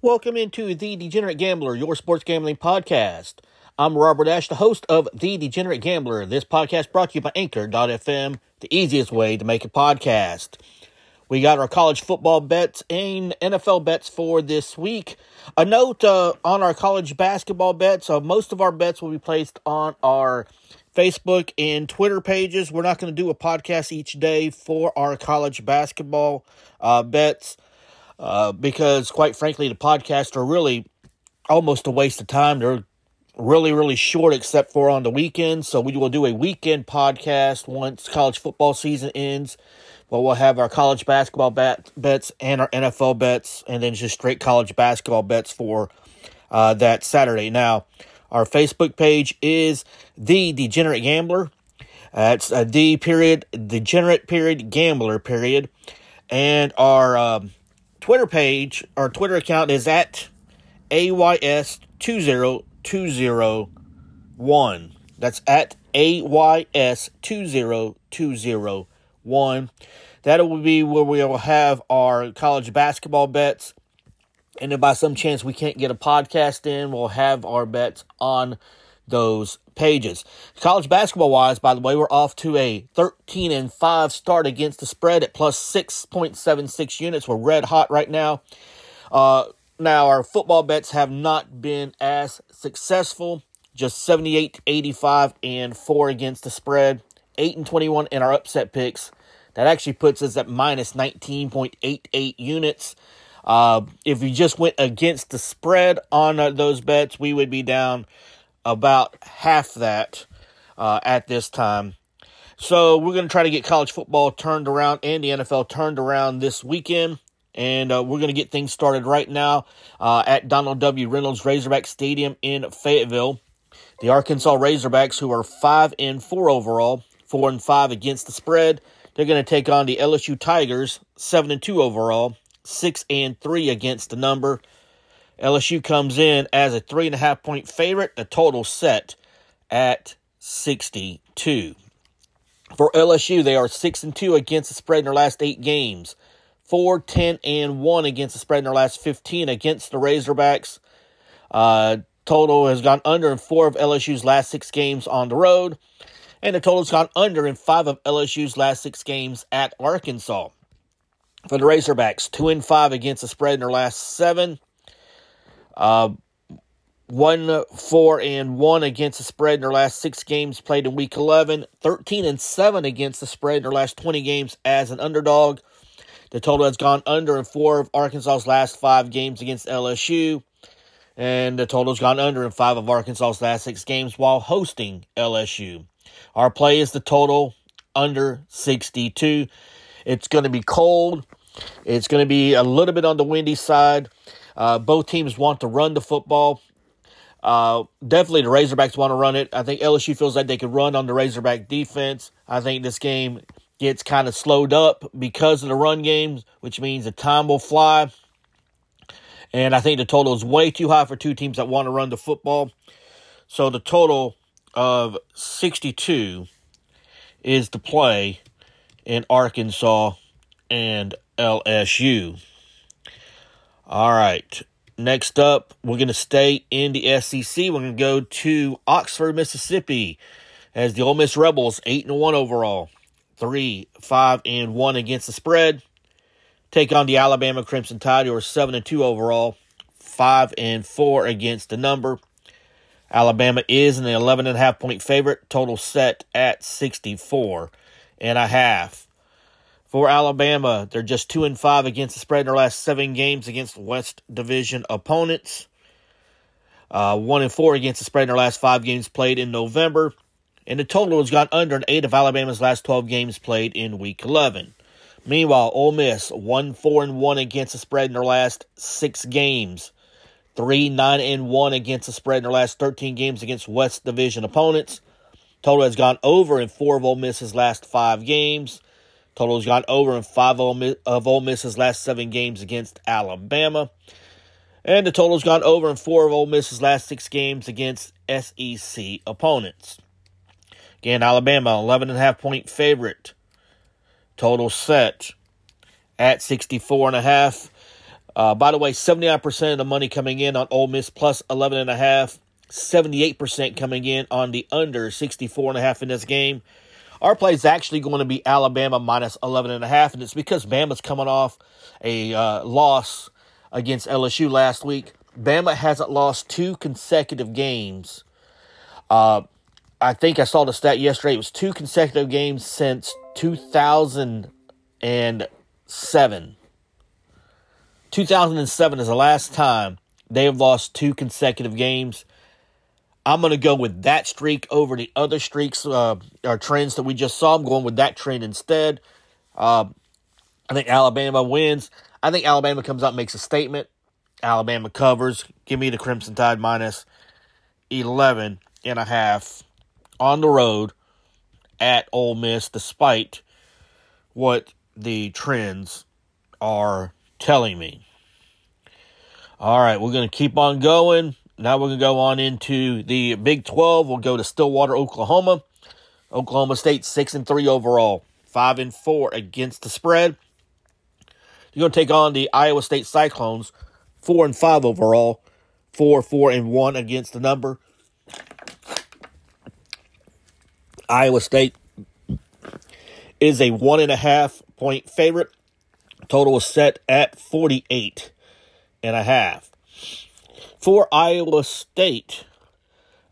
Welcome into The Degenerate Gambler, your sports gambling podcast. I'm Robert Ash, the host of The Degenerate Gambler. This podcast brought to you by Anchor.fm, the easiest way to make a podcast. We got our college football bets and NFL bets for this week. A note on our college basketball bets, most of our bets will be placed on our Facebook and Twitter pages. We're not going to do a podcast each day for our college basketball bets because, quite frankly, the podcasts are really almost a waste of time. They're really short except for on the weekends. So we will do a weekend podcast once college football season ends. Well, we'll have our college basketball bets and our NFL bets and then just straight college basketball bets for that Saturday. Now, our Facebook page is The Degenerate Gambler. It's the period, Degenerate period, Gambler period. And our Twitter page, our Twitter account is at AYS20201. That's at AYS20201. That will be where we will have our college basketball bets. And if by some chance we can't get a podcast in, we'll have our bets on those pages. College basketball-wise, by the way, we're off to a 13-5 start against the spread at plus 6.76 units. We're red hot right now. Now, our football bets have not been as successful. Just 78, 85, and 4 against the spread. 8-21 in our upset picks. That actually puts us at minus 19.88 units. If we just went against the spread on those bets, we would be down about half that at this time. So we're going to try to get college football turned around and the NFL turned around this weekend. And we're going to get things started right now at Donald W. Reynolds Razorback Stadium in Fayetteville. The Arkansas Razorbacks, who are 5-4 overall, 4-5 against the spread, they're going to take on the LSU Tigers, 7-2 overall, 6-3 against the number. LSU comes in as a 3.5 point favorite, the total set at 62. For LSU, they are 6-2 against the spread in their last 8 games, 4-10-1 against the spread in their last 15 against the Razorbacks. Total has gone under in 4 of LSU's last 6 games on the road, and the total's gone under in 5 of LSU's last 6 games at Arkansas. For the Razorbacks, 2-5 against the spread in their last 7. 1-4-1 against the spread in their last 6 games played in Week 11. 13-7 against the spread in their last 20 games as an underdog. The total has gone under in 4 of Arkansas's last 5 games against LSU. And the total's gone under in 5 of Arkansas's last 6 games while hosting LSU. Our play is the total under 62. It's going to be cold. It's going to be a little bit on the windy side. Both teams want to run the football. Definitely the Razorbacks want to run it. I think LSU feels like they could run on the Razorback defense. I think this game gets kind of slowed up because of the run games, which means the time will fly. And I think the total is way too high for two teams that want to run the football. So the total of 62 is the play in Arkansas and LSU. All right, next up, we're going to stay in the SEC. We're going to go to Oxford, Mississippi, as the Ole Miss Rebels, 8-1 overall, 3-5-1 against the spread, take on the Alabama Crimson Tide, who are 7-2 overall, 5-4 against the number. Alabama is an 11.5 point favorite, total set at 64.5. For Alabama, they're just 2-5 against the spread in their last 7 games against West Division opponents. 1-4 against the spread in their last 5 games played in November. And the total has gone under in 8 of Alabama's last 12 games played in Week 11. Meanwhile, Ole Miss, 1-4-1 against the spread in their last 6 games. 3-9-1 against the spread in their last 13 games against West Division opponents. Total has gone over in 4 of Ole Miss's last 5 games. Total has gone over in 5 of Ole Miss's last 7 games against Alabama. And the total has gone over in 4 of Ole Miss's last 6 games against SEC opponents. Again, Alabama, 11.5-point favorite. Total set at 64.5. By the way, 79% of the money coming in on Ole Miss plus 11.5. 78% coming in on the under 64.5 in this game. Our play is actually going to be Alabama minus 11.5, and it's because Bama's coming off a loss against LSU last week. Bama hasn't lost two consecutive games. I think I saw the stat yesterday. It was two consecutive games since 2007. 2007 is the last time they have lost two consecutive games. I'm going to go with that streak over the other streaks or trends that we just saw. I'm going with that trend instead. I think Alabama wins. I think Alabama comes out and makes a statement. Alabama covers. Give me the Crimson Tide minus 11.5 on the road at Ole Miss, despite what the trends are telling me. All right, we're going to keep on going. Now we're going to go on into the Big 12. We'll go to Stillwater, Oklahoma. Oklahoma State, 6-3 overall, 5-4 against the spread. You're going to take on the Iowa State Cyclones, 4-5 overall, 4-1 against the number. Iowa State is a 1.5-point favorite. Total is set at 48.5. For Iowa State,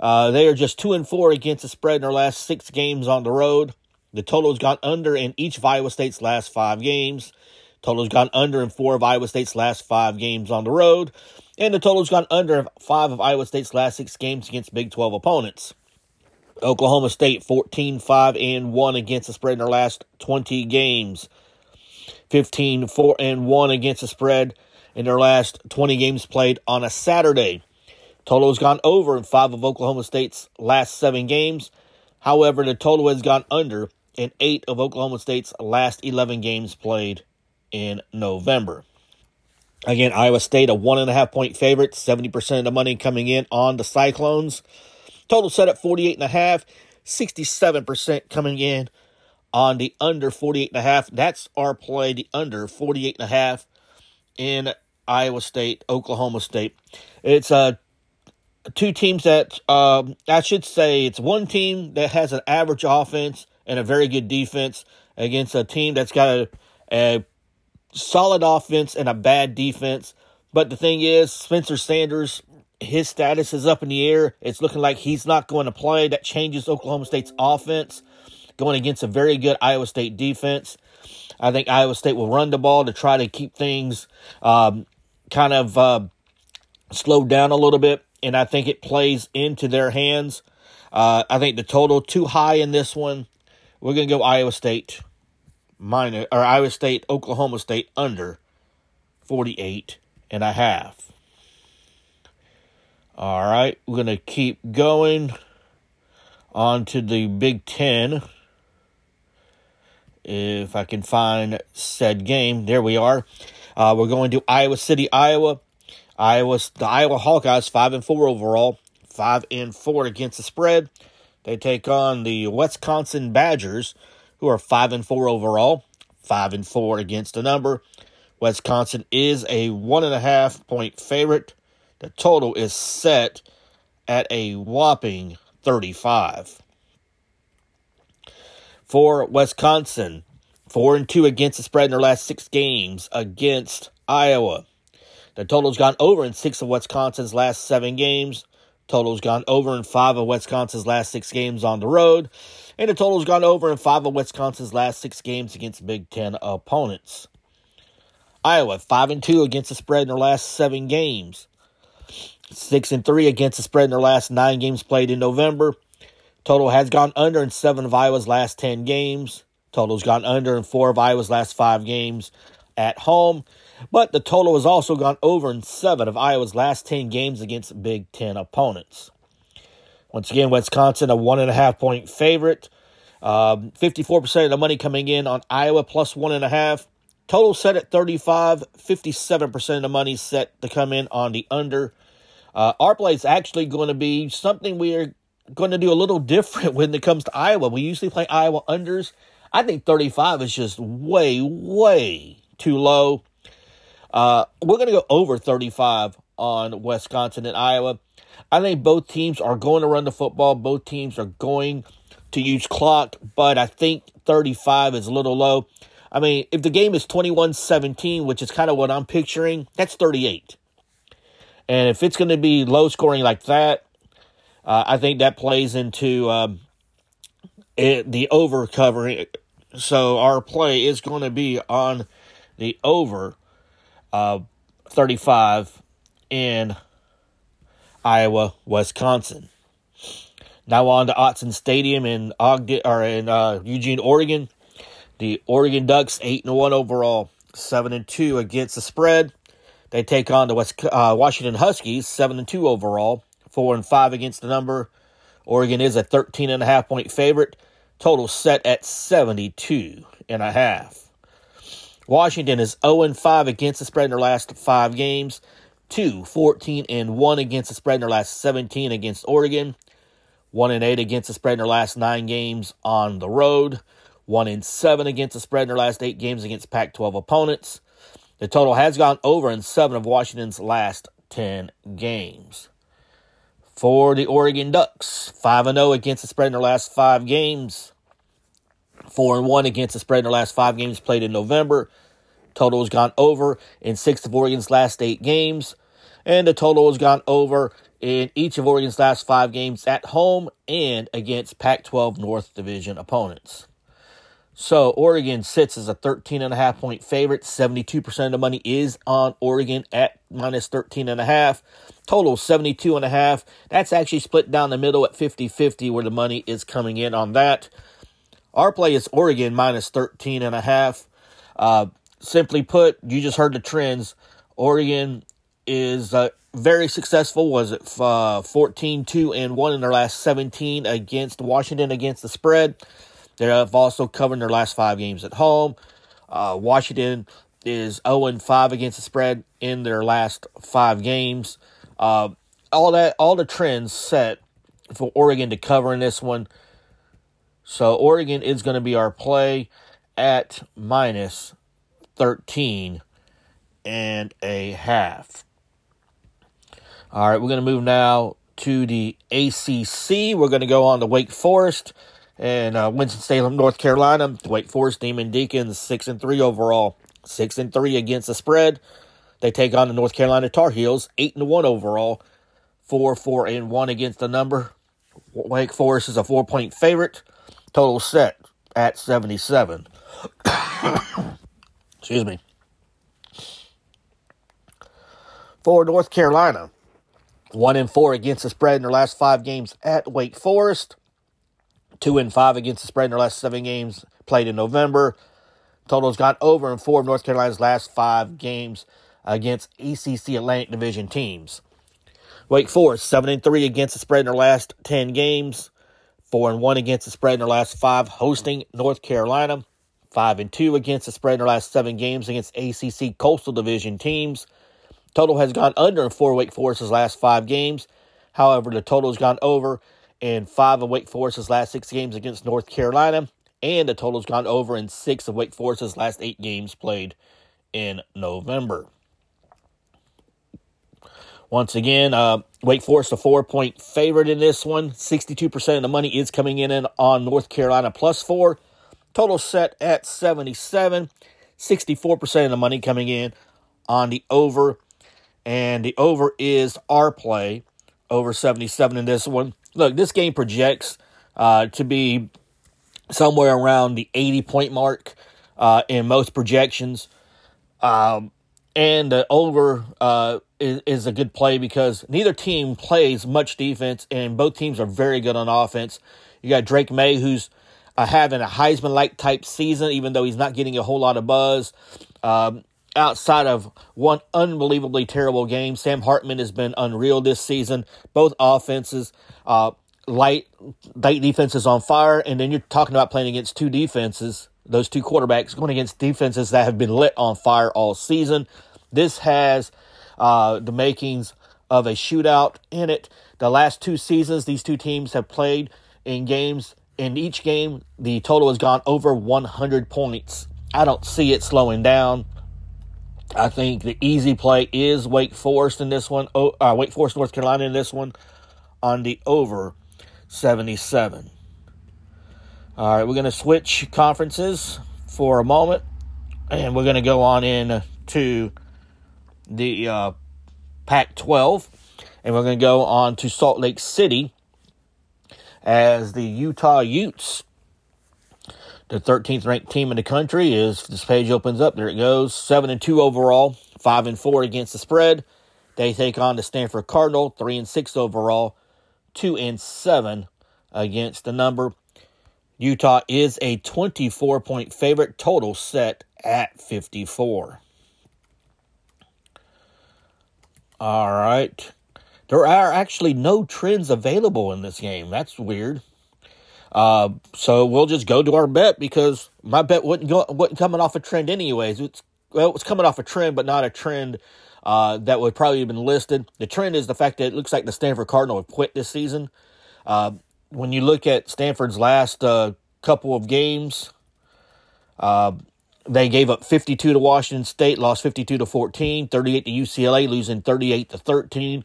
they are just 2-4 against the spread in their last six games on the road. The total has gone under in each of Iowa State's last five games. Total has gone under in four of Iowa State's last five games on the road. And the total has gone under in five of Iowa State's last six games against Big 12 opponents. Oklahoma State, 14-5-1 against the spread in their last 20 games. 15-4-1 against the spread in their last 20 games played on a Saturday. Total has gone over in five of Oklahoma State's last seven games. However, the total has gone under in eight of Oklahoma State's last 11 games played in November. Again, Iowa State, a 1.5-point favorite. 70% of the money coming in on the Cyclones. Total set at 48.5. 67% coming in on the under 48.5. That's our play, the under 48.5 in Iowa State, Oklahoma State. It's two teams that, I should say, it's one team that has an average offense and a very good defense against a team that's got a solid offense and a bad defense. But the thing is, Spencer Sanders, his status is up in the air. It's looking like he's not going to play. That changes Oklahoma State's offense going against a very good Iowa State defense. I think Iowa State will run the ball to try to keep things slowed down a little bit, and I think it plays into their hands. I think the total too high in this one. We're going to go Oklahoma State under 48.5. All right, we're going to keep going on to the Big Ten. If I can find said game, there we are. We're going to Iowa City, Iowa. The Iowa Hawkeyes, 5-4 overall, 5-4 against the spread. They take on the Wisconsin Badgers, who are 5-4 overall, 5-4 against the number. Wisconsin is a 1.5-point favorite. The total is set at a whopping 35. For Wisconsin, 4-2 against the spread in their last six games against Iowa. The total's gone over in six of Wisconsin's last seven games. Total's gone over in five of Wisconsin's last six games on the road. And the total's gone over in five of Wisconsin's last six games against Big Ten opponents. Iowa, 5-2 against the spread in their last seven games. 6-3 against the spread in their last nine games played in November. Total has gone under in seven of Iowa's last 10 games. Total's gone under in four of Iowa's last five games at home. But the total has also gone over in seven of Iowa's last 10 games against Big Ten opponents. Once again, Wisconsin, a 1.5-point favorite. 54% of the money coming in on Iowa plus 1.5. Total set at 35. 57% of the money set to come in on the under. Our play is actually going to be something we are going to do a little different when it comes to Iowa. We usually play Iowa unders. I think 35 is just way, way too low. We're going to go over 35 on Wisconsin and Iowa. I think both teams are going to run the football. Both teams are going to use clock, but I think 35 is a little low. I mean, if the game is 21-17, which is kind of what I'm picturing, that's 38. And if it's going to be low scoring like that, I think that plays into the over covering. So our play is going to be on the over 35 in Iowa, Wisconsin. Now on to Autzen Stadium in Eugene, Oregon. The Oregon Ducks, 8-1 overall, 7-2 against the spread. They take on the Washington Huskies, 7-2 overall, 4-5 against the number. Oregon is a 13.5-point favorite. Total set at 72.5. Washington is 0-5 against the spread in their last 5 games. 2-14-1 against the spread in their last 17 against Oregon. 1-8 against the spread in their last 9 games on the road. 1-7 against the spread in their last 8 games against Pac-12 opponents. The total has gone over in 7 of Washington's last 10 games. For the Oregon Ducks, 5-0 against the spread in their last 5 games. 4-1 against the spread in their last 5 games played in November. Total has gone over in 6 of Oregon's last 8 games. And the total has gone over in each of Oregon's last 5 games at home and against Pac-12 North Division opponents. So Oregon sits as a 13.5 point favorite. 72% of the money is on Oregon at minus -13.5. Total 72.5. That's actually split down the middle at 50-50 where the money is coming in on that. Our play is Oregon minus 13.5. Simply put, you just heard the trends. Oregon is very successful. Was it 14-2-1 in their last 17 against Washington against the spread? They have also covered their last 5 games at home. Washington is 0-5 against the spread in their last 5 games. All the trends set for Oregon to cover in this one. So Oregon is going to be our play at minus 13.5. All right, we're going to move now to the ACC. We're going to go on to Wake Forest and Winston-Salem, North Carolina. The Wake Forest Demon Deacons, 6-3 overall, 6-3 against the spread. They take on the North Carolina Tar Heels, 8-1 overall, 4-4-1 against the number. Wake Forest is a 4-point favorite. Total set at 77. Excuse me. For North Carolina, 1-4 against the spread in their last 5 games at Wake Forest. 2-5 against the spread in their last 7 games played in November. Total's gone over in 4 of North Carolina's last 5 games against ACC Atlantic Division teams. Wake Forest, 7-3 against the spread in their last 10 games. 4-1 against the spread in their last 5 hosting North Carolina. 5-2 against the spread in their last 7 games against ACC Coastal Division teams. Total has gone under in 4 of Wake Forest's last 5 games. However, the total has gone over and 5 of Wake Forest's last 6 games against North Carolina. And the total's gone over in 6 of Wake Forest's last 8 games played in November. Once again, Wake Forest a 4-point favorite in this one. 62% of the money is coming in on North Carolina plus 4. Total set at 77. 64% of the money coming in on the over. And the over is our play. Over 77 in this one. Look, this game projects to be somewhere around the 80-point mark in most projections. And the over is a good play because neither team plays much defense, and both teams are very good on offense. You got Drake May, who's having a Heisman-like type season, even though he's not getting a whole lot of buzz. Outside of one unbelievably terrible game, Sam Hartman has been unreal this season. Both offenses, light defenses on fire, and then you're talking about playing against two defenses, those two quarterbacks going against defenses that have been lit on fire all season. This has the makings of a shootout in it. The last two seasons, these two teams have played in games. In each game, the total has gone over 100 points. I don't see it slowing down. I think the easy play is Wake Forest in this one. Wake Forest, North Carolina in this one on the over 77. All right, we're going to switch conferences for a moment, and we're going to go on in to the Pac-12, and we're going to go on to Salt Lake City as the Utah Utes, the 13th ranked team in the country, is this page opens up. There it goes. 7-2 overall, 5-4 against the spread. They take on the Stanford Cardinal, 3-6 overall, 2-7 against the number. Utah is a 24-point favorite, total set at 54. All right. There are actually no trends available in this game. That's weird. So we'll just go to our bet because my bet wasn't coming off a trend anyways. It was coming off a trend, but not a trend that would probably have been listed. The trend is the fact that it looks like the Stanford Cardinal have quit this season. When you look at Stanford's last couple of games, they gave up 52 to Washington State, lost 52-14, 38 to UCLA, losing 38-13.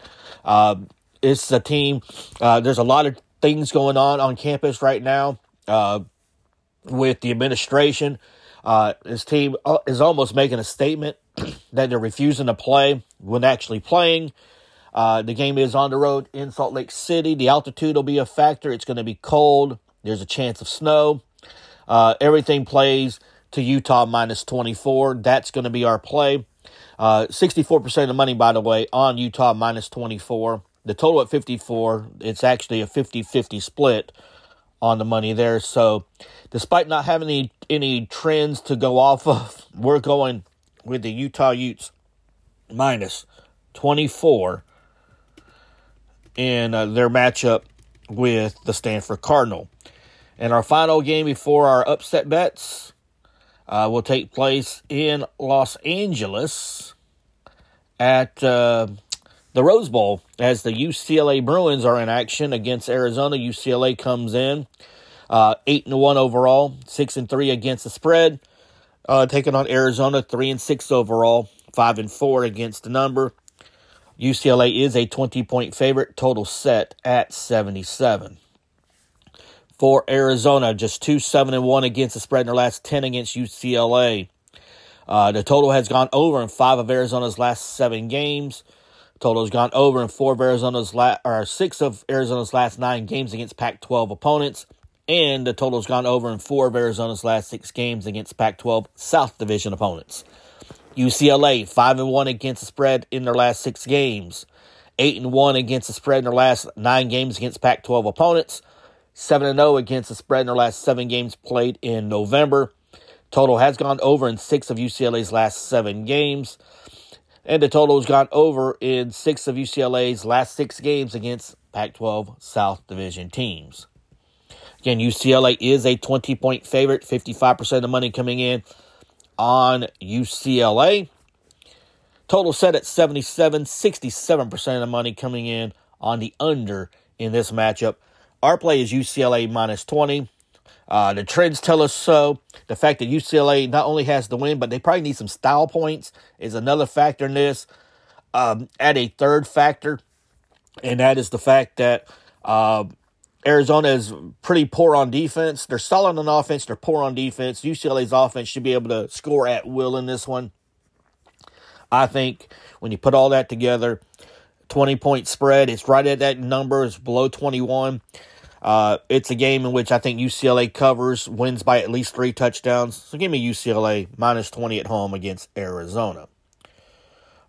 It's a team. There's a lot of things going on campus right now with the administration. This team is almost making a statement that they're refusing to play when actually playing. The game is on the road in Salt Lake City. The altitude will be a factor. It's going to be cold. There's a chance of snow. Everything plays to Utah minus 24. That's going to be our play. 64% of the money, by the way, on Utah minus 24. The total at 54. It's actually a 50-50 split on the money there. So despite not having any trends to go off of, we're going with the Utah Utes minus 24. In their matchup with the Stanford Cardinal. And our final game before our upset bets will take place in Los Angeles at the Rose Bowl as the UCLA Bruins are in action against Arizona. UCLA comes in 8-1 overall, 6-3 against the spread, taking on Arizona 3-6 overall, 5-4 against the number. UCLA is a 20-point favorite, total set at 77. For Arizona, just 2-7-1 against the spread in their last 10 against UCLA. The total has gone over in 5 of Arizona's last 7 games. Total has gone over in 6 of Arizona's last 9 games against Pac-12 opponents. And the total has gone over in 4 of Arizona's last 6 games against Pac-12 South Division opponents. UCLA 5-1 against the spread in their last 6 games, 8-1 against the spread in their last 9 games against Pac-12 opponents, 7-0 against the spread in their last 7 games played in November. Total has gone over in 6 of UCLA's last 7 games, and the total has gone over in 6 of UCLA's last 6 games against Pac-12 South Division teams. Again, UCLA is a 20-point favorite, 55% of the money coming in on UCLA. Total set at 77, 67% of the money coming in on the under in this matchup. Our play is UCLA minus 20. The trends tell us so. The fact that UCLA not only has to win, but they probably need some style points is another factor in this. Add a third factor, and that is the fact that Arizona is pretty poor on defense. They're solid on offense. They're poor on defense. UCLA's offense should be able to score at will in this one. I think when you put all that together, 20-point spread, it's right at that number. It's below 21. It's a game in which I think UCLA covers, wins by at least 3 touchdowns. So give me UCLA minus 20 at home against Arizona.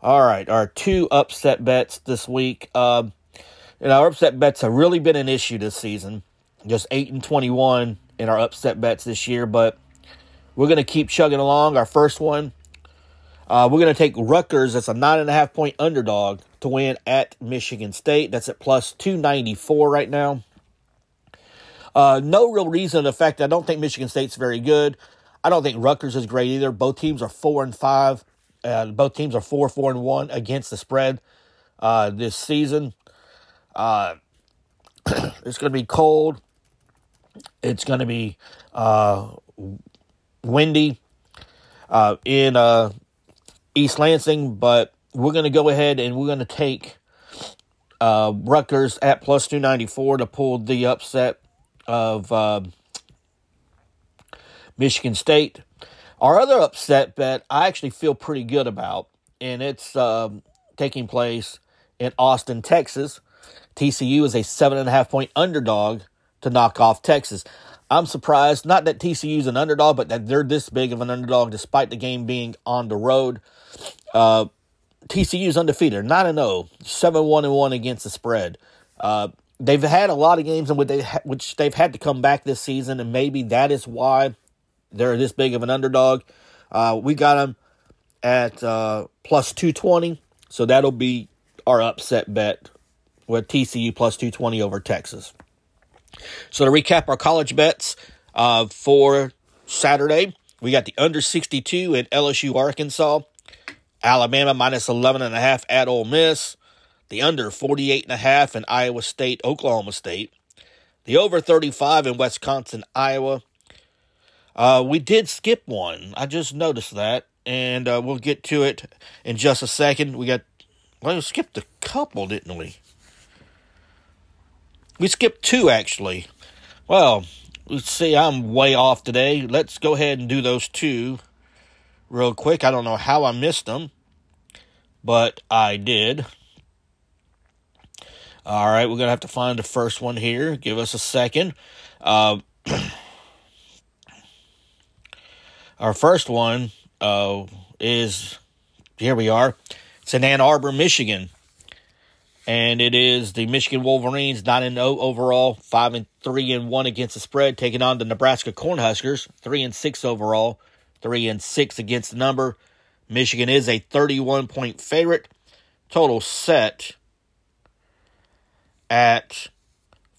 All right, our 2 upset bets this week. And our upset bets have really been an issue this season. Just 8-21 in our upset bets this year. But we're going to keep chugging along. Our first one, we're going to take Rutgers. That's a 9.5-point underdog to win at Michigan State. That's at plus 294 right now. No real reason. The fact that I don't think Michigan State's very good. I don't think Rutgers is great either. Both teams are 4-5. Both teams are 4-1 against the spread. this season. It's going to be cold. It's going to be windy in East Lansing, but we're going to go ahead and we're going to take Rutgers at plus 294 to pull the upset of Michigan State. Our other upset bet I actually feel pretty good about, and it's taking place in Austin, Texas. TCU is a 7.5-point underdog to knock off Texas. I'm surprised, not that TCU's an underdog, but that they're this big of an underdog despite the game being on the road. TCU's undefeated, 9-0, 7-1-1 against the spread. They've had a lot of games in which they've had to come back this season, and maybe that is why they're this big of an underdog. We got them at plus 220, so that'll be our upset bet with TCU plus 220 over Texas. So to recap our college bets for Saturday, we got the under 62 at LSU Arkansas, Alabama minus 11.5 at Ole Miss, the under 48.5 in Iowa State, Oklahoma State, the over 35 in Wisconsin, Iowa. We did skip one. I just noticed that, and we'll get to it in just a second. We skipped a couple, didn't we? We skipped two, actually. Well, let's see. I'm way off today. Let's go ahead and do those two real quick. I don't know how I missed them, but I did. All right, we're going to have to find the first one here. Give us a second. Our first one is, here we are. It's in Ann Arbor, Michigan. And it is the Michigan Wolverines, 9-0 overall, 5-3-1 against the spread, taking on the Nebraska Cornhuskers, 3-6 overall, 3-6 against the number. Michigan is a 31-point favorite. Total set at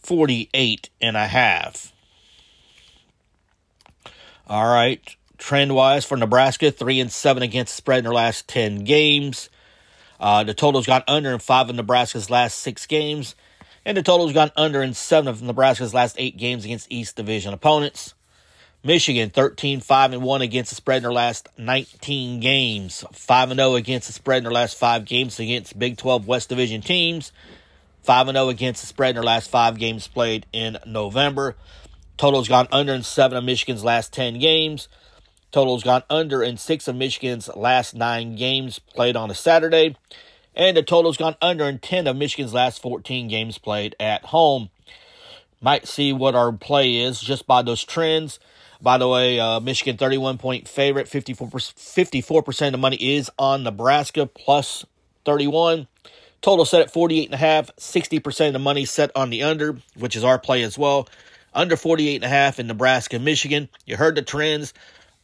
48.5. All right, trend-wise for Nebraska, 3-7 against the spread in their last 10 games. The total's gone under in 5 of Nebraska's last 6 games. And the total's gone under in 7 of Nebraska's last 8 games against East Division opponents. Michigan, 13-5-1 against the spread in their last 19 games. 5-0 against the spread in their last 5 games against Big 12 West Division teams. 5-0 against the spread in their last 5 games played in November. Total's gone under in 7 of Michigan's last 10 games. Total's gone under in 6 of Michigan's last 9 games played on a Saturday. And the total's gone under in 10 of Michigan's last 14 games played at home. Might see what our play is just by those trends. By the way, Michigan 31-point favorite. 54% of money is on Nebraska plus 31. Total set at 48.5. 60% of the money set on the under, which is our play as well. Under 48.5 in Nebraska, Michigan. You heard the trends.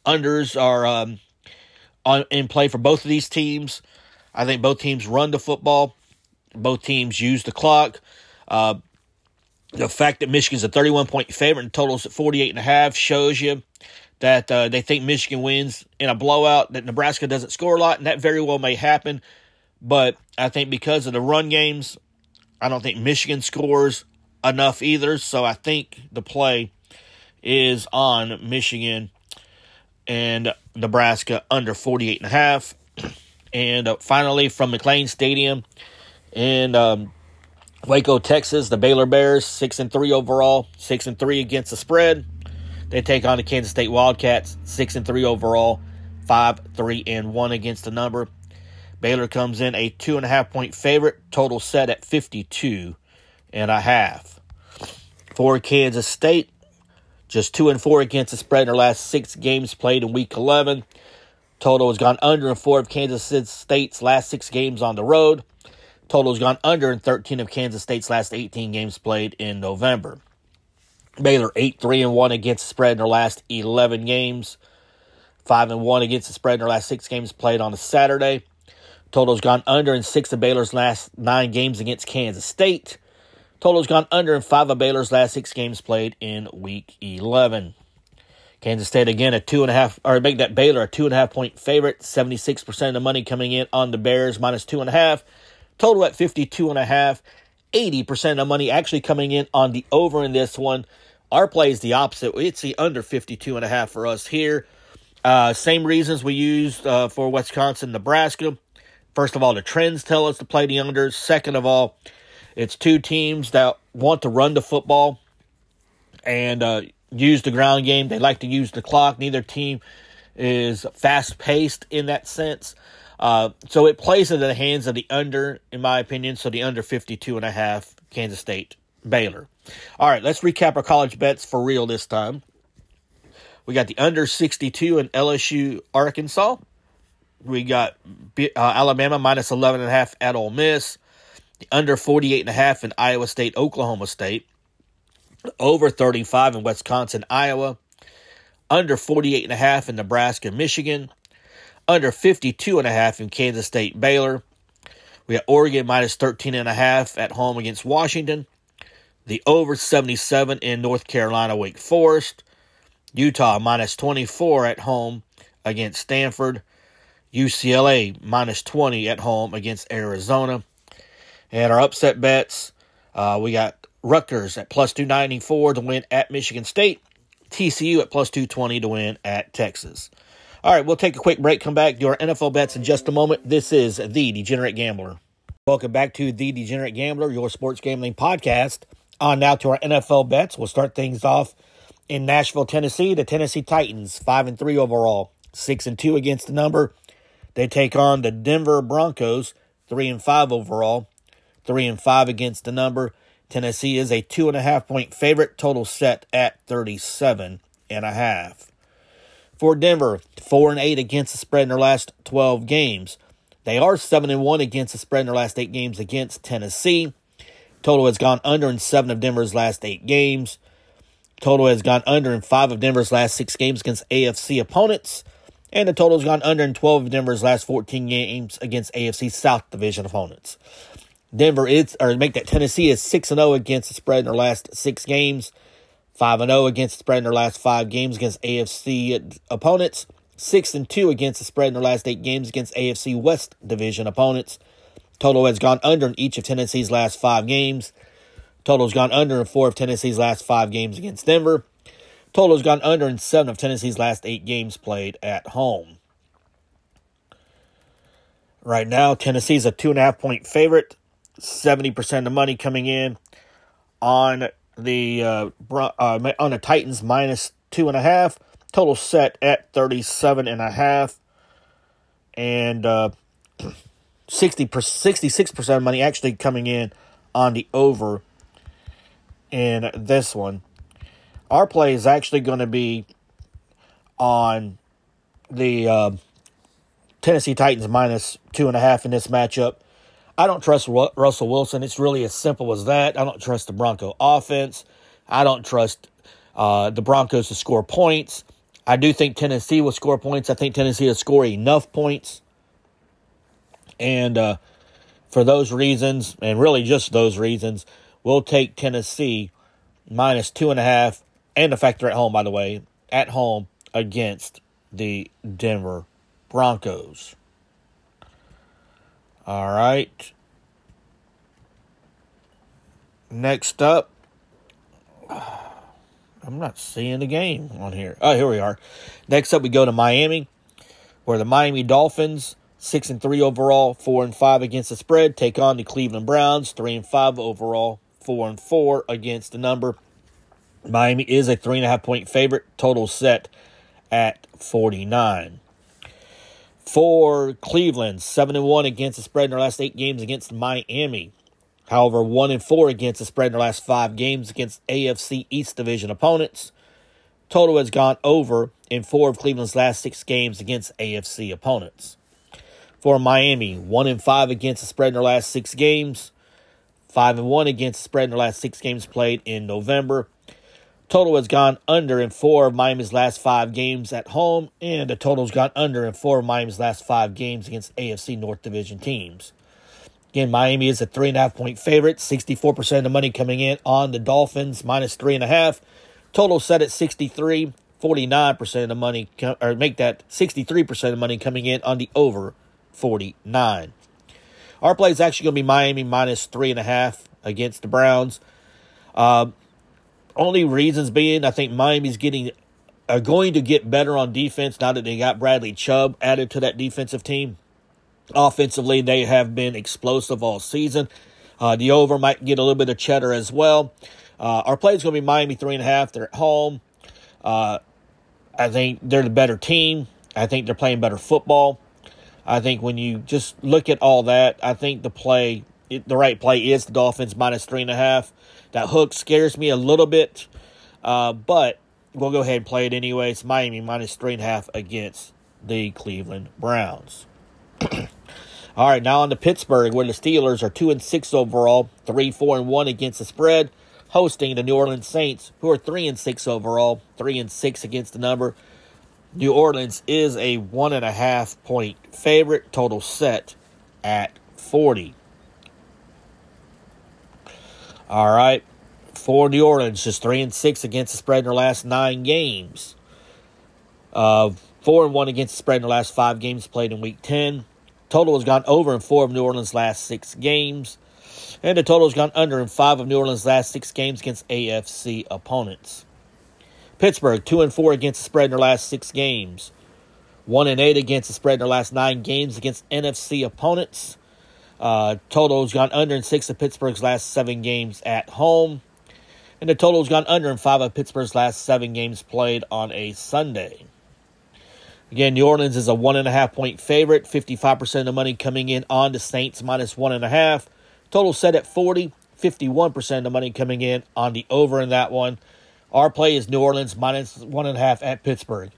Unders are in play for both of these teams. I think both teams run the football. Both teams use the clock. The fact that Michigan's a 31-point favorite and totals at 48.5 shows you that they think Michigan wins in a blowout, that Nebraska doesn't score a lot, and that very well may happen. But I think because of the run games, I don't think Michigan scores enough either. So I think the play is on Michigan and Nebraska under 48.5. And finally, from McLean Stadium in Waco, Texas, the Baylor Bears, 6-3 overall, 6-3 against the spread. They take on the Kansas State Wildcats, 6-3 overall, 5-3-1 against the number. Baylor comes in a 2.5-point favorite, total set at 52.5. For Kansas State, just 2-4 against the spread in their last 6 games played in Week 11. Total has gone under in 4 of Kansas State's last 6 games on the road. Total has gone under in 13 of Kansas State's last 18 games played in November. Baylor 8-3-1 against the spread in their last 11 games. 5-1 against the spread in their last 6 games played on a Saturday. Total has gone under in 6 of Baylor's last 9 games against Kansas State. Total's gone under in 5 of Baylor's last 6 games played in Week 11. Kansas State again Baylor a 2.5 point favorite. 76% of the money coming in on the Bears minus 2.5. Total at 52.5. 80% of money actually coming in on the over in this one. Our play is the opposite. It's the under 52.5 for us here. Same reasons we used for Wisconsin, Nebraska. First of all, the trends tell us to play the unders. Second of all, it's two teams that want to run the football and use the ground game. They like to use the clock. Neither team is fast-paced in that sense. So it plays into the hands of the under, in my opinion. So the under 52.5, Kansas State, Baylor. All right, let's recap our college bets for real this time. We got the under 62 in LSU, Arkansas. We got Alabama minus 11.5 at Ole Miss. The under 48.5 in Iowa State, Oklahoma State. Over 35 in Wisconsin, Iowa. Under 48.5 in Nebraska, Michigan. Under 52.5 in Kansas State, Baylor. We have Oregon minus 13.5 at home against Washington. The over 77 in North Carolina, Wake Forest. Utah minus 24 at home against Stanford. UCLA minus 20 at home against Arizona. And our upset bets, we got Rutgers at plus 294 to win at Michigan State. TCU at plus 220 to win at Texas. All right, we'll take a quick break, come back, do our NFL bets in just a moment. This is The Degenerate Gambler. Welcome back to The Degenerate Gambler, your sports gambling podcast. On now to our NFL bets. We'll start things off in Nashville, Tennessee. The Tennessee Titans, 5-3 overall, 6-2 against the number. They take on the Denver Broncos, 3-5 overall, 3-5 against the number. Tennessee is a 2.5-point favorite, total set at 37.5. For Denver, 4-8 against the spread in their last 12 games. They are 7-1 against the spread in their last 8 games against Tennessee. Total has gone under in 7 of Denver's last 8 games. Total has gone under in 5 of Denver's last 6 games against AFC opponents. And the total has gone under in 12 of Denver's last 14 games against AFC South Division opponents. Tennessee is 6-0 against the spread in their last 6 games. 5-0 against the spread in their last 5 games against AFC opponents. 6-2 against the spread in their last 8 games against AFC West Division opponents. Total has gone under in each of Tennessee's last 5 games. Total has gone under in 4 of Tennessee's last 5 games against Denver. Total has gone under in 7 of Tennessee's last 8 games played at home. Right now, Tennessee's a 2.5-point favorite. 70% of money coming in on the Titans minus 2.5, total set at 37.5, and 66% of money actually coming in on the over in this one. Our play is actually going to be on the Tennessee Titans minus 2.5 in this matchup. I don't trust Russell Wilson. It's really as simple as that. I don't trust the Bronco offense. I don't trust the Broncos to score points. I do think Tennessee will score points. I think Tennessee will score enough points. And for those reasons, and really just those reasons, we'll take Tennessee minus 2.5, and the fact they're at home, by the way, at home against the Denver Broncos. All right. Next up, I'm not seeing the game on here. Oh, here we are. Next up, we go to Miami, where the Miami Dolphins, 6-3 overall, 4-5 against the spread, take on the Cleveland Browns, 3-5 overall, 4-4 against the number. Miami is a 3.5-point favorite, total set at 49. For Cleveland, 7-1 against the spread in their last 8 games against Miami. However, 1-4 against the spread in their last 5 games against AFC East Division opponents. Total has gone over in 4 of Cleveland's last 6 games against AFC opponents. For Miami, 1-5 against the spread in their last 6 games. 5-1 against the spread in their last 6 games played in November. Total has gone under in 4 of Miami's last 5 games at home, and the total's gone under in 4 of Miami's last 5 games against AFC North Division teams. Again, Miami is a 3.5-point favorite, 64% of the money coming in on the Dolphins, minus 3.5. Total set at 63, 49% of the money, or make that 63% of money coming in on the over 49. Our play is actually going to be Miami minus 3.5 against the Browns. Only reasons being, I think Miami's going to get better on defense now that they got Bradley Chubb added to that defensive team. Offensively, they have been explosive all season. The over might get a little bit of cheddar as well. Our play is going to be Miami 3.5. They're at home. I think they're the better team. I think they're playing better football. I think when you just look at all that, I think the right play is the Dolphins minus 3.5. That hook scares me a little bit, but we'll go ahead and play it anyway. It's Miami minus 3.5 against the Cleveland Browns. All right, now on to Pittsburgh, where the Steelers are 2-6 overall, 3-4-1 against the spread, hosting the New Orleans Saints, who are 3-6 overall, 3-6 against the number. New Orleans is a 1.5-point favorite, total set at 40. All right, for New Orleans, just 3-6 against the spread in their last 9 games. 4-1 against the spread in their last 5 games played in Week 10. Total has gone over in 4 of New Orleans' last 6 games. And the total has gone under in 5 of New Orleans' last 6 games against AFC opponents. Pittsburgh, 2-4 against the spread in their last 6 games. 1-8 against the spread in their last 9 games against NFC opponents. Total has gone under in 6 of Pittsburgh's last 7 games at home. And the total has gone under in 5 of Pittsburgh's last 7 games played on a Sunday. Again, New Orleans is a 1.5-point favorite. 55% of the money coming in on the Saints minus 1.5. Total set at 40. 51% of the money coming in on the over in that one. Our play is New Orleans minus 1.5 at Pittsburgh.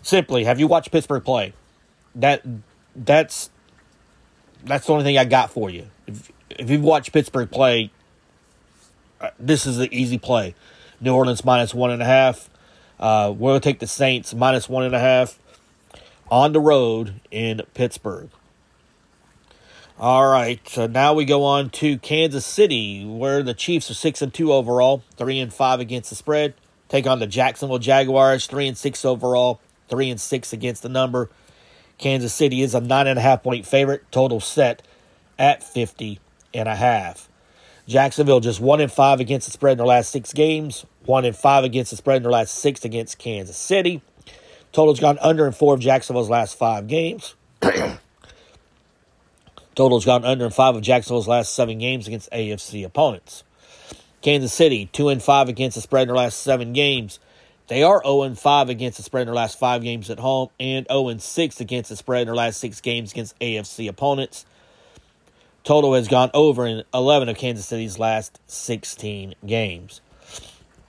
Simply, have you watched Pittsburgh play? That's the only thing I got for you. If you've watched Pittsburgh play, this is an easy play. New Orleans minus 1.5. We'll take the Saints minus 1.5 on the road in Pittsburgh. All right, so now we go on to Kansas City, where the Chiefs are 6-2 overall, 3-5 against the spread. Take on the Jacksonville Jaguars, 3-6 overall, 3-6 against the number. Kansas City is a 9.5-point favorite, total set at 50.5. Jacksonville just 1-5 against the spread in their last 6 games. 1-5 against the spread in their last 6 against Kansas City. Total's gone under in 4 of Jacksonville's last 5 games. Total's gone under in 5 of Jacksonville's last 7 games against AFC opponents. Kansas City, 2-5 against the spread in their last 7 games. They are 0-5 against the spread in their last 5 games at home and 0-6 against the spread in their last 6 games against AFC opponents. Total has gone over in 11 of Kansas City's last 16 games.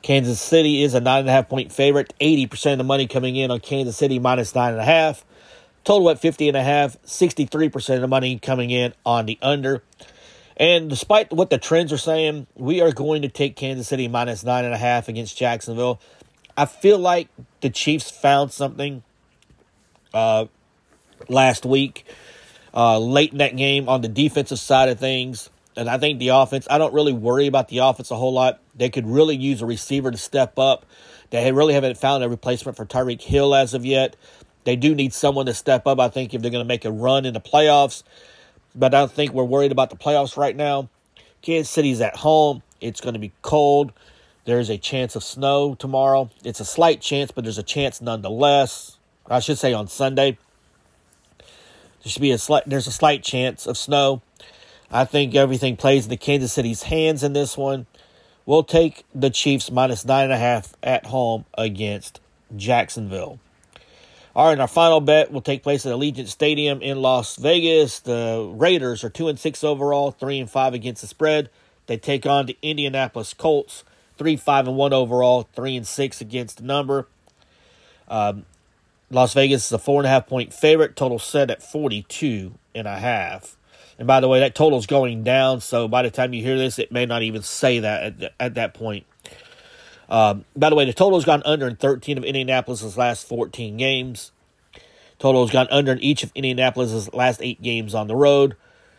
Kansas City is a 9.5-point favorite. 80% of the money coming in on Kansas City minus 9.5. Total at 50.5. 63% of the money coming in on the under. And despite what the trends are saying, we are going to take Kansas City minus 9.5 against Jacksonville. I feel like the Chiefs found something last week, late in that game on the defensive side of things. And I think the offense, I don't really worry about the offense a whole lot. They could really use a receiver to step up. They really haven't found a replacement for Tyreek Hill as of yet. They do need someone to step up, I think, if they're going to make a run in the playoffs. But I don't think we're worried about the playoffs right now. Kansas City's at home. It's going to be cold. There's a chance of snow tomorrow. It's a slight chance, but there's a chance nonetheless. I should say on Sunday. There's a slight chance of snow. I think everything plays into Kansas City's hands in this one. We'll take the Chiefs minus 9.5 at home against Jacksonville. All right, and our final bet will take place at Allegiant Stadium in Las Vegas. The Raiders are 2-6 overall, 3-5 against the spread. They take on the Indianapolis Colts, 3-5-1 overall, 3-6 against the number. Las Vegas is a 4.5-point favorite, total set at 42.5. And by the way, that total's going down, so by the time you hear this, it may not even say that at that point. By the way, the total's gone under in 13 of Indianapolis' last 14 games. Total's gone under in each of Indianapolis' last 8 games on the road.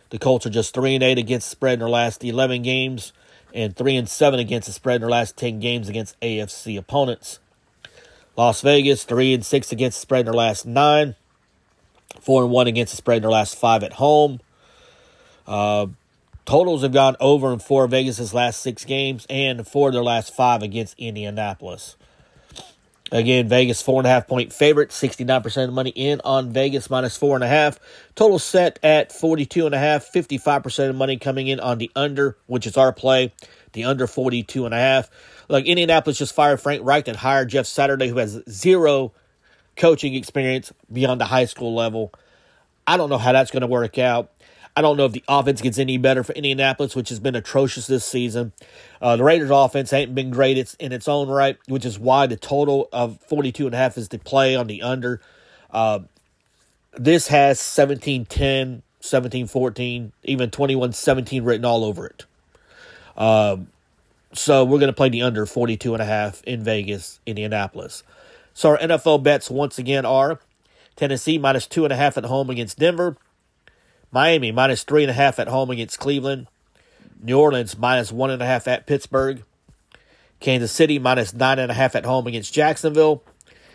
The Colts are just 3-8 against the spread in their last 11 games and 3-7 against the spread in their last 10 games against AFC opponents. Las Vegas, 3-6 against the spread in their last 9. 4-1 against the spread in their last 5 at home. Totals have gone over in four of Vegas' last six games and four of their last five against Indianapolis. Again, Vegas 4.5 point favorite, 69% of the money in on Vegas minus 4.5. Total set at 42.5, 55% of the money coming in on the under, which is our play, the under 42.5. Look, Indianapolis just fired Frank Reich and hired Jeff Saturday, who has zero coaching experience beyond the high school level. I don't know how that's going to work out. I don't know if the offense gets any better for Indianapolis, which has been atrocious this season. The Raiders' offense ain't been great in its own right, which is why the total of 42.5 is the play on the under. This has 17-10, 17-14, even 21-17 written all over it. So we're going to play the under 42.5 in Vegas, Indianapolis. So our NFL bets once again are Tennessee minus 2.5 at home against Denver. Miami, minus 3.5 at home against Cleveland. New Orleans, minus 1.5 at Pittsburgh. Kansas City, minus 9.5 at home against Jacksonville.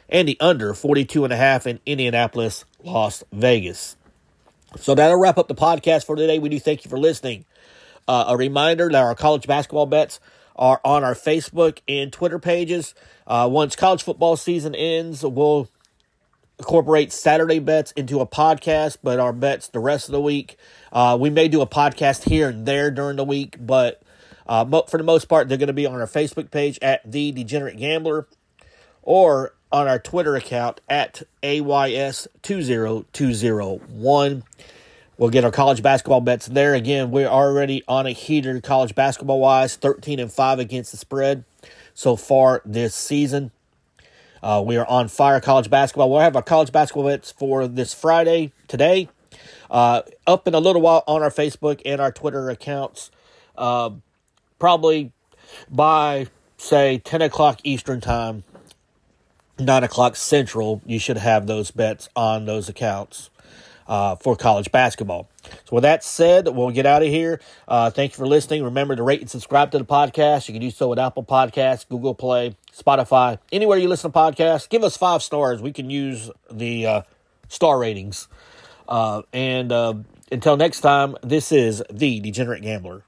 And the under, 42.5 in Indianapolis, Las Vegas. So that'll wrap up the podcast for today. We do thank you for listening. A reminder that our college basketball bets are on our Facebook and Twitter pages. Once college football season ends, we'll incorporate Saturday bets into a podcast, but our bets the rest of the week. We may do a podcast here and there during the week, but for the most part, they're going to be on our Facebook page at The Degenerate Gambler or on our Twitter account at AYS20201. We'll get our college basketball bets there. Again, we're already on a heater college basketball-wise, 13-5 against the spread so far this season. We are on fire college basketball. We'll have our college basketball bets for this Friday, today. Up in a little while on our Facebook and our Twitter accounts. Probably by, say, 10 o'clock Eastern time, 9 o'clock Central, you should have those bets on those accounts for college basketball. So with that said, we'll get out of here. Thank you for listening. Remember to rate and subscribe to the podcast. You can do so with Apple Podcasts, Google Play, Spotify, anywhere you listen to podcasts. Give us 5 stars. We can use the star ratings. And until next time, this is The Degenerate Gambler.